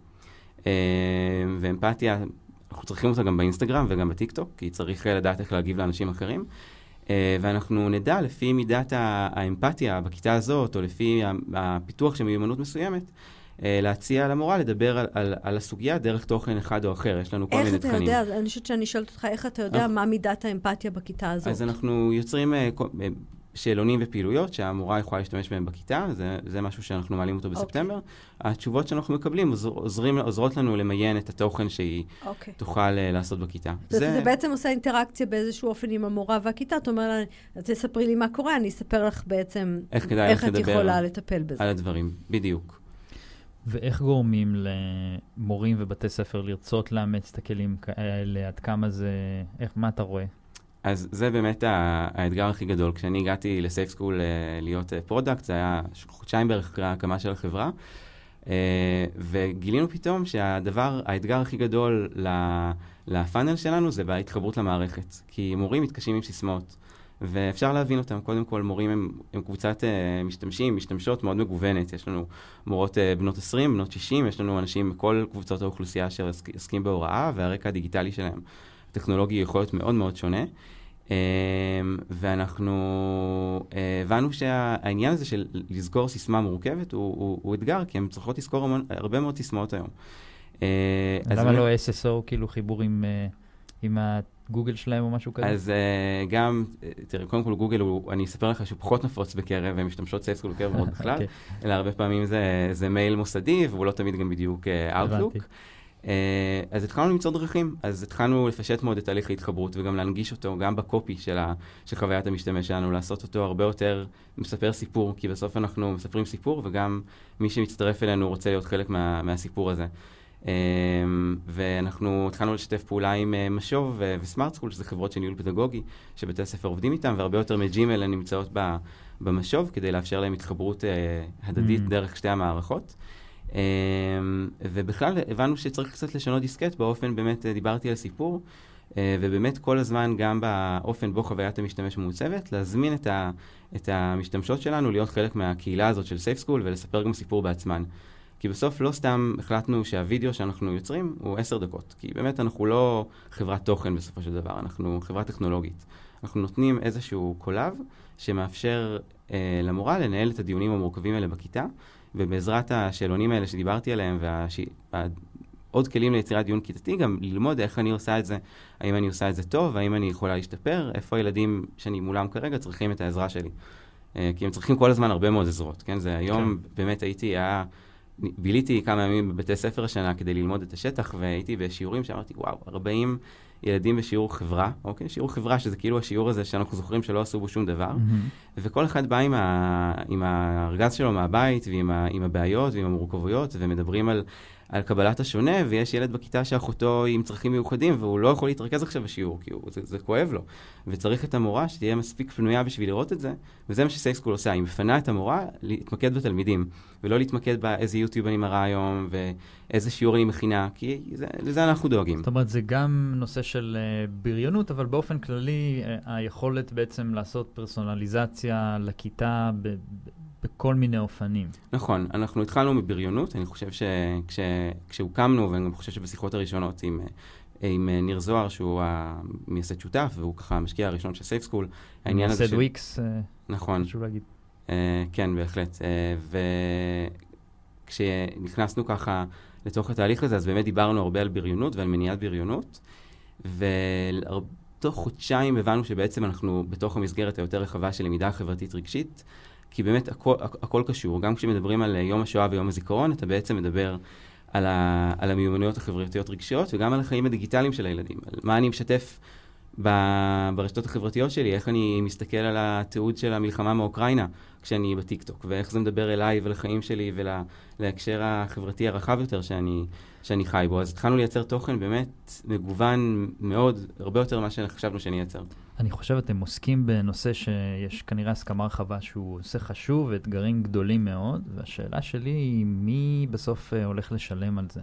ואמפתיה אנחנו צריכים אותה גם באינסטגרם וגם בטיקטוק, כי צריך לדעת איך להגיב לאנשים אחרים. ואנחנו נדע לפי מידת האמפתיה בכיתה הזאת, או לפי הפיתוח של מיומנות מסוימת, להציע למורה לדבר על הסוגיה דרך תוכן אחד או אחר. יש לנו כל מיני תכנים. איך אתה יודע? אני חושבת שאני שואלת אותך, איך אתה יודע מה מידת האמפתיה בכיתה הזאת? אז אנחנו יוצרים שאלונים ופעילויות שהמורה יכולה להשתמש בהם בכיתה, זה משהו שאנחנו מעלים אותו בספטמבר. התשובות שאנחנו מקבלים עוזרות לנו למיין את התוכן שהיא תוכל לעשות בכיתה. זה בעצם עושה אינטראקציה באיזשהו אופן עם המורה והכיתה, אתה אומר לה, תספרי לי מה קורה, אני אספר לך בעצם איך את יכולה לטפל בזה. על הדברים, בדיוק. ואיך גורמים למורים ובתי ספר לרצות לאמץ את הכלים כאלה, עד כמה זה, מה אתה רואה? אז זה באמת האתגר הכי גדול. כשאני הגעתי לסייף סקול להיות פרודקט, זה היה חודשיים בערך אחרי ההקמה של החברה, וגילינו פתאום שהאתגר הכי גדול לפאנל שלנו זה בהתחברות למערכת, כי מורים מתקשים עם סיסמאות, ואפשר להבין אותם. קודם כל, מורים הם קבוצת משתמשות מאוד מגוונת. יש לנו מורות בנות 20, בנות 60, יש לנו אנשים מכל קבוצות האוכלוסייה שעסקים בהוראה, והרקע הדיגיטלי שלהם טכנולוגי יכול להיות מאוד מאוד שונה, ואנחנו הבנו שהעניין הזה של לזכור סיסמה מורכבת הוא אתגר, כי הם צריכות לזכור הרבה מאוד סיסמאות היום. למה לא SSO, כאילו חיבור עם הגוגל שלהם או משהו כזה? אז גם, תראה, קודם כל גוגל, אני אספר לך שהוא פחות נפוץ בקרב, והם משתמשות סייף סקול בקרב מאוד בכלל, אלא הרבה פעמים זה מייל מוסדי, והוא לא תמיד גם בדיוק Outlook. אז התחלנו למצוא דרכים, אז התחלנו לפשט מאוד את תהליך ההתחברות וגם להנגיש אותו, גם בקופי של חוויית המשתמש שלנו, לעשות אותו הרבה יותר מספר סיפור, כי בסוף אנחנו מספרים סיפור, וגם מי שמצטרף אלינו רוצה להיות חלק מהסיפור הזה. ואנחנו התחלנו לשתף פעולה עם משוב וסמארט סקול, שזה חברות של ניהול פדגוגי, שבתי הספר עובדים איתם, והרבה יותר מג'ימל נמצאות במשוב, כדי לאפשר להם התחברות הדדית דרך שתי המערכות. ובכלל הבנו שצריך קצת לשנות דיסקט באופן, באמת דיברתי על סיפור, ובאמת כל הזמן גם באופן בו חוויית המשתמש מעוצבת, להזמין את המשתמשות שלנו להיות חלק מהקהילה הזאת של סייף סקול ולספר גם סיפור בעצמן. כי בסוף לא סתם החלטנו שהווידאו שאנחנו יוצרים הוא 10 דקות, כי באמת אנחנו לא חברת תוכן בסופו של דבר, אנחנו חברה טכנולוגית. אנחנו נותנים איזשהו קולב שמאפשר למורה לנהל את הדיונים המורכבים האלה בכיתה, ובעזרת השאלונים האלה שדיברתי עליהם עוד כלים ליצירת דיון כיתתי, גם ללמוד איך אני עושה את זה, האם אני עושה את זה טוב, האם אני יכולה להשתפר, איפה הילדים שאני מולם כרגע צריכים את העזרה שלי. כי הם צריכים כל הזמן הרבה מאוד עזרות, כן? זה היום באמת ביליתי כמה ימים בבתי ספר השנה כדי ללמוד את השטח, והייתי בשיעורים שאמרתי, וואו, 40 ילדים בשיעור חברה, אוקיי? שיעור חברה שזה כאילו השיעור הזה שאנחנו זוכרים שלא עשו בו שום דבר, וכל אחד בא עם הארגז שלו מהבית, ועם הבעיות, ועם המורכבויות, ומדברים על קבלת השונה, ויש ילד בכיתה שאחותו עם צרכים מיוחדים, והוא לא יכול להתרכז עכשיו בשיעור, כי זה כואב לו. וצריך את המורה שתהיה מספיק פנויה בשביל לראות את זה, וזה מה שסייף סקול עושה, היא מפנה את המורה להתמקד בתלמידים, ולא להתמקד באיזה יוטיוב אני מראה היום, ואיזה שיעור אני מכינה, כי לזה אנחנו דואגים. זאת אומרת, זה גם נושא של בריונות, אבל באופן כללי, היכולת בעצם לעשות פרסונליזציה לכיתה בכל מיני אופנים. נכון, אנחנו התחלנו מבריונות, אני חושב שכשהוקמנו, ואני גם חושב שבשיחות הראשונות עם ניר זוהר, שהוא מייסד שותף, והוא ככה המשקיע הראשון של סייף סקול, העניין הזה... מייסד וויקס, נכון. חשוב להגיד. כן, בהחלט. וכשנכנסנו ככה לתוך התהליך הזה, אז באמת דיברנו הרבה על בריונות ועל מניעת בריונות, ותוך חודשיים הבנו שבעצם אנחנו בתוך המסגרת היותר רחבה של למידה חברתית רגשית, כי באמת הכל קשור. גם כשמדברים על יום השואה ויום הזיכרון, אתה בעצם מדבר על המיומנויות החברתיות רגשיות, וגם על החיים הדיגיטליים של הילדים. על מה אני משתף ברשתות החברתיות שלי, איך אני מסתכל על התיעוד של המלחמה מאוקראינה, כשאני בטיקטוק, ואיך זה מדבר אליי ולחיים שלי ולהקשר החברתי הרחב יותר שאני חי בו. אז התחלנו לייצר תוכן באמת מגוון מאוד, הרבה יותר מה שחשבנו שנייצר. אני חושב אתם עוסקים בנושא שיש כנראה הסכמה רחבה שהוא עושה חשוב, אתגרים גדולים מאוד, והשאלה שלי היא מי בסוף הולך לשלם על זה?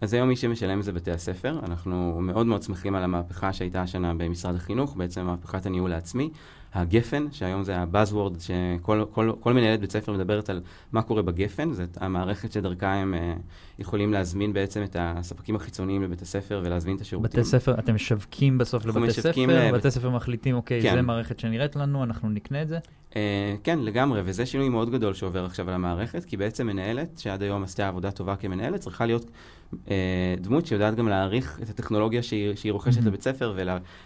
אז היום מי שמשלם זה בתי הספר. אנחנו מאוד מאוד שמחים על המהפכה שהייתה השנה במשרד החינוך, בעצם מהפכת הניהול העצמי, הגפן, שהיום זה הבאזוורד שכל מנהלת בית ספר מדברת על מה קורה בגפן, זאת המערכת שדרכה הם יכולים להזמין בעצם את הספקים החיצוניים לבית הספר ולהזמין את השירותים. בתי ספר, אתם משווקים בסוף לבתי ספר, בתי ספר מחליטים, אוקיי, זה מערכת שנראית לנו, אנחנו נקנה את זה? כן, לגמרי, וזה שינוי מאוד גדול שעובר עכשיו על המערכת, כי בעצם מנהלת שעד היום עשתה עבודה טובה כמנהלת, צריכה להיות דמות שיודעת גם להעריך את הטכנולוגיה שהיא רוכשת לבית ספר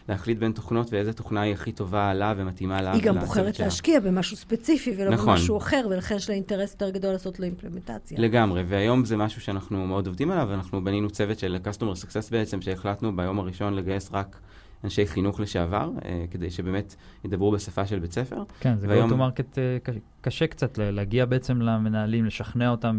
ולהחליט בין תוכנות ואיזה תוכנה היא הכי טובה לה ומתאימה לה. היא גם בוחרת להשקיע במשהו ספציפי ולא במשהו אחר, ולכן יש לה אינטרס יותר גדול לעשות לו אימפלמנטציה. לגמרי, והיום זה משהו שאנחנו מאוד עובדים עליו, ואנחנו בנינו צוות של Customer Success בעצם, שהחלטנו ביום הראשון לגייס רק אנשי חינוך לשעבר, כדי שבאמת ידברו בשפה של בית ספר. כן, זה גאות ומרקט קשה קצת להגיע בעצם למנהלים, לשכנע אותם,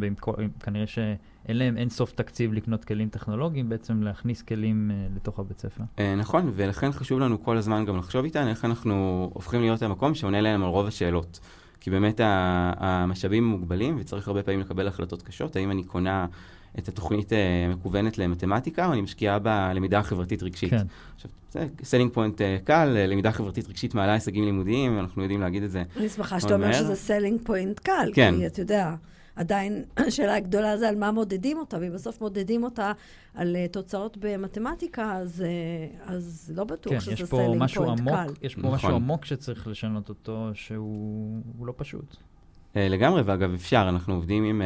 כנראה שאין להם אין סוף תקציב לקנות כלים טכנולוגיים, בעצם להכניס כלים לתוך הבית ספר. נכון, ולכן חשוב לנו כל הזמן גם לחשוב איתן, איך אנחנו הופכים להיות המקום שעונה להם על רוב השאלות. כי באמת המשאבים מוגבלים, וצריך הרבה פעמים לקבל החלטות קשות, האם אני קונה את התוכנית מקוונת למתמטיקה, או אני משקיעה בלמידה החברתית רגשית. כן. עכשיו, זה סלינג פוינט קל, למידה חברתית רגשית מעלה הישגים לימודיים, אנחנו יודעים להגיד את זה. אני שמחה שאתה אומר שזה סלינג פוינט קל, כן. כי אתה יודע, עדיין השאלה הגדולה זה על מה מודדים אותה, ובסוף מודדים אותה על תוצאות במתמטיקה, אז לא בטוח כן, שזה סלינג פוינט עמוק, קל. יש פה נכון. משהו עמוק שצריך לשנות אותו, שהוא לא פשוט. לגמרי, ואגב אפשר, אנחנו עובדים עם,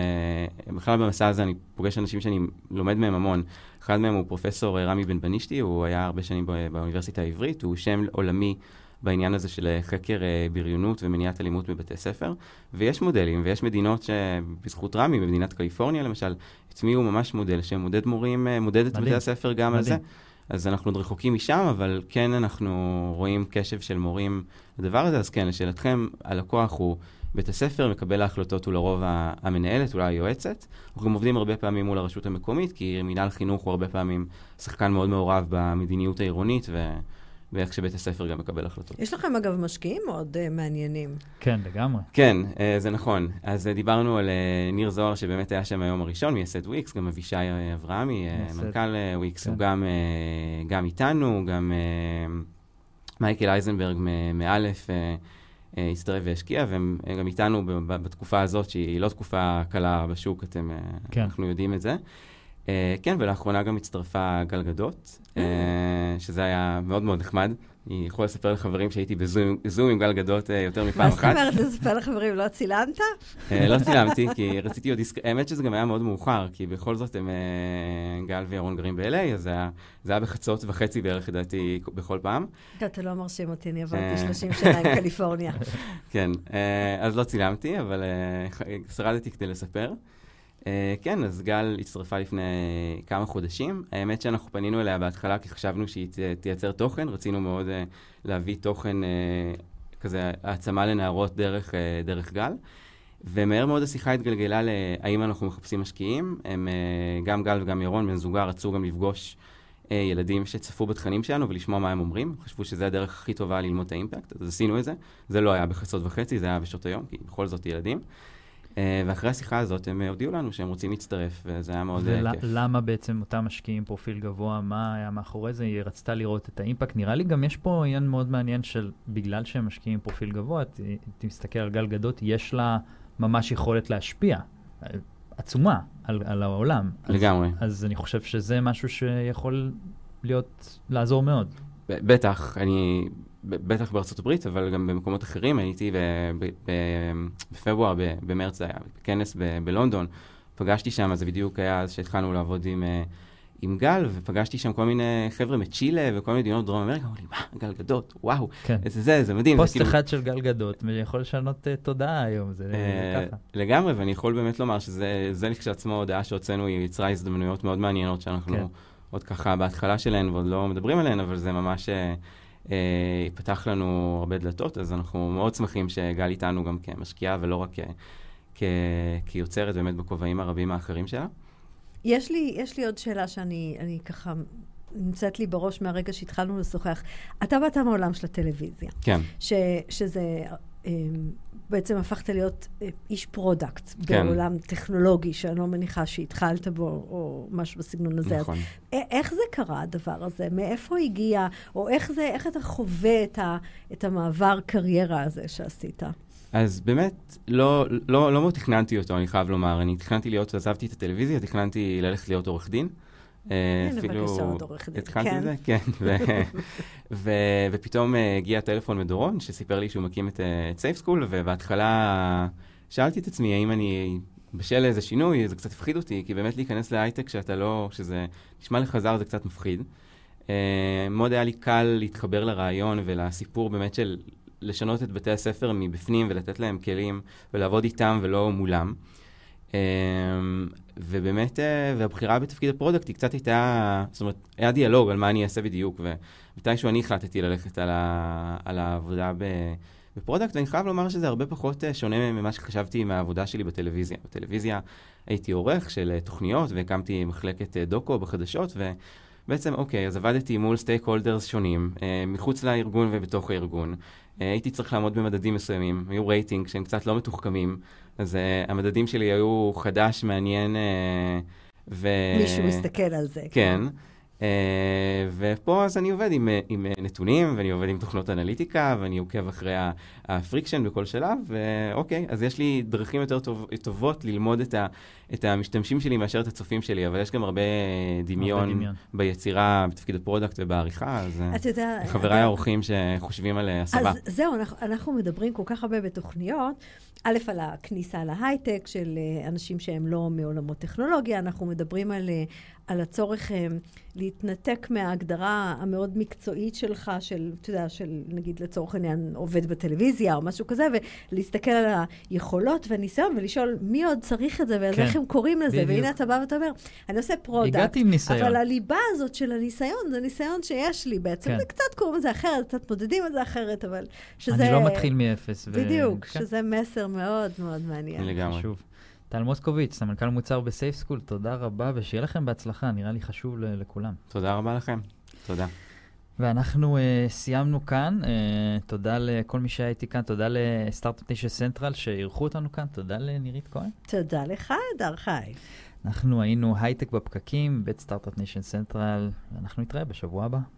בכלל במסע הזה אני פוגש אנשים שאני לומד מהם המון, אחד מהם הוא פרופסור רמי בן בנישתי, הוא היה הרבה שנים באוניברסיטה העברית, הוא שם עולמי בעניין הזה של חקר בריונות ומניעת אלימות בבתי ספר, ויש מודלים, ויש מדינות שבזכות רמי, במדינת קליפורניה למשל, הצמיעו ממש מודל שמודד מורים, מודד את בתי הספר גם על זה. אז אנחנו עוד רחוקים משם, אבל כן אנחנו רואים קשב של מורים לדבר הזה, אז כן, לשאלתכם, הלקוח הוא בית הספר, מקבל ההחלטות הוא לרוב המנהלת, אולי היועצת. אנחנו גם עובדים הרבה פעמים מול הרשות המקומית, כי מינהל חינוך הוא הרבה פעמים שחקן מאוד מעורב במדיניות העירונית, ואיך שבית הספר גם מקבל החלטות. יש לכם אגב משקיעים מאוד מעניינים. כן, לגמרי. כן, זה נכון. אז דיברנו על ניר זוהר שבאמת היה שם היום הראשון, מייסד וויקס, גם אבישי אברהמי, מנכ"ל וויקס, הוא גם איתנו, גם מייקל אייזנברג מאלף הסתרב והשקיע, והם גם איתנו בתקופה הזאת, שהיא לא תקופה קלה בשוק, אנחנו יודעים את זה. כן, ולאחרונה גם הצטרפה גל גדות, שזה היה מאוד מאוד נחמד. היא יכולה לספר לחברים שהייתי בזום עם גל גדות יותר מפעם אחת. מה זאת אומרת לספר לחברים? לא צילמת? לא צילמתי, כי רציתי עוד... האמת שזה גם היה מאוד מאוחר, כי בכל זאת הם גל וירון גרים ב-LA, אז זה היה בחצות וחצי בערך, ידעתי, בכל פעם. אתה לא מרשים אותי, אני עברתי 30 שנה עם קליפורניה. כן, אז לא צילמתי, אבל שרדתי כדי לספר. כן, אז גל הצטרפה לפני כמה חודשים. האמת שאנחנו פנינו אליה בהתחלה, כי חשבנו שהיא תייצר תוכן. רצינו מאוד להביא תוכן כזה, העצמה לנערות דרך גל. ומהר מאוד השיחה התגלגלה להאם אנחנו מחפשים משקיעים. גם גל וגם ירון, בן זוגה, רצו גם לפגוש ילדים שצפו בתכנים שלנו ולשמוע מה הם אומרים. חשבו שזה הדרך הכי טובה ללמוד את האימפקט, אז עשינו את זה. זה לא היה בחצות וחצי, זה היה בשעות היום, כי בכל זאת ילדים. ואחרי השיחה הזאת הם הודיעו לנו שהם רוצים להצטרף, וזה היה מאוד כיף. למה בעצם אותם משקיעים פרופיל גבוה, מה היה מאחורי זה? היא רצתה לראות את האימפקט. נראה לי גם יש פה עניין מאוד מעניין של בגלל שהם משקיעים פרופיל גבוה, תסתכל על גל גדות, יש לה ממש יכולת להשפיע עצומה על העולם. לגמרי. אז אני חושב שזה משהו שיכול להיות, לעזור מאוד. בטח, אני... בטח בארצות הברית, אבל גם במקומות אחרים. הייתי בפברואר, במרץ היה, בכנס בלונדון, פגשתי שם, אז בדיוק היה אז שהתחלנו לעבוד עם גל, ופגשתי שם כל מיני חבר'ה מצ'ילה וכל מיני מדינות דרום אמריקה, אמרו לי, מה, גל גדות, וואו, זה מדהים. פוסט אחד של גל גדות, ויכול לשנות תודעה היום, זה ככה. לגמרי, ואני יכול באמת לומר שזה כשלעצמו הודעה שהוצאנו, היא יצרה הזדמנויות מאוד מעניינות, שאנחנו עוד ככה בהתחלה שלהן, ועוד לא מדברים עליהן, אבל זה ממש פתח לנו הרבה דלתות, אז אנחנו מאוד שמחים שגל איתנו גם כמשקיעה, ולא רק כיוצרת באמת בכובעים הרבים האחרים שלה. יש לי עוד שאלה שאני ככה נמצאת לי בראש מהרגע שהתחלנו לשוחח. אתה באת מעולם של הטלוויזיה. כן. שזה בעצם הפכת להיות איש פרודקט בעולם טכנולוגי, שאני לא מניחה שהתחלת בו, או משהו בסגנון הזה. נכון. איך זה קרה, הדבר הזה? מאיפה הגיע? או איך אתה חווה את המעבר קריירה הזה שעשית? אז באמת, לא מאוד תכננתי אותו, אני חייב לומר. אני תכננתי להיות, עזבתי את הטלוויזיה, תכננתי ללכת להיות עורך דין. אפילו התחלתי את זה, כן, ופתאום הגיע טלפון מדורון שסיפר לי שהוא מקים את Safe School, ובהתחלה שאלתי את עצמי האם אני בשל איזה שינוי, זה קצת הפחיד אותי, כי באמת להיכנס להייטק שאתה לא, שזה נשמע לחזר, זה קצת מפחיד. מאוד היה לי קל להתחבר לרעיון ולסיפור באמת של לשנות את בתי הספר מבפנים ולתת להם כלים ולעבוד איתם ולא מולם. ובאמת, והבחירה בתפקיד הפרודקט היא קצת הייתה, זאת אומרת, היה דיאלוג על מה אני אעשה בדיוק, ומתישהו אני החלטתי ללכת על העבודה בפרודקט, ואני חייב לומר שזה הרבה פחות שונה ממה שחשבתי מהעבודה שלי בטלוויזיה. בטלוויזיה הייתי עורך של תוכניות, והקמתי מחלקת דוקו בחדשות, ובעצם, אוקיי, אז עבדתי מול סטייק הולדרס שונים, מחוץ לארגון ובתוך הארגון. הייתי צריך לעמוד במדדים מסוימים, היו רייטינג שהם קצת לא מתוחכמים, אז המדדים שלי היו חדש, מעניין, מישהו מסתכל על זה. כן. ופה אז אני עובד עם נתונים, ואני עובד עם תוכנות אנליטיקה, ואני עוקב אחרי הפריקשן בכל שלב, ואוקיי, אז יש לי דרכים יותר טובות ללמוד את המשתמשים שלי מאשר את הצופים שלי, אבל יש גם הרבה דמיון ביצירה, בתפקיד הפרודקט ובעריכה, אז חבריי האורחים שחושבים על הסבא. אז זהו, אנחנו מדברים כל כך הרבה בתוכניות, א' על הכניסה להייטק של אנשים שהם לא מעולמות טכנולוגיה, אנחנו מדברים על הצורך להתנתק מההגדרה המאוד מקצועית שלך, אתה יודע, נגיד לצורך העניין עובד בטלוויזיה או משהו כזה, ולהסתכל על היכולות והניסיון ולשאול מי עוד צריך את זה ואיך הם קוראים לזה, והנה אתה בא ואתה אומר, אני עושה פרודקט, אבל הליבה הזאת של הניסיון, זה ניסיון שיש לי בעצם, קצת קוראים לזה אחרת, קצת מודדים את זה אחרת, אבל שזה... אני לא מתחיל מאפס. בדיוק, שזה מסר מאוד מאוד מעניין. לגמרי. טל מוסקוביץ, סמנכ"ל מוצר בסייף סקול, תודה רבה, ושיהיה לכם בהצלחה, נראה לי חשוב לכולם. תודה רבה לכם, תודה. ואנחנו סיימנו כאן, תודה לכל מי שהיה איתי כאן, תודה לסטארט-אפ ניישן סנטרל שאירחו אותנו כאן, תודה לנירית כהן. תודה לך, דר חי. אנחנו היינו הייטק בפקקים, בית סטארט-אפ ניישן סנטרל, ואנחנו נתראה בשבוע הבא.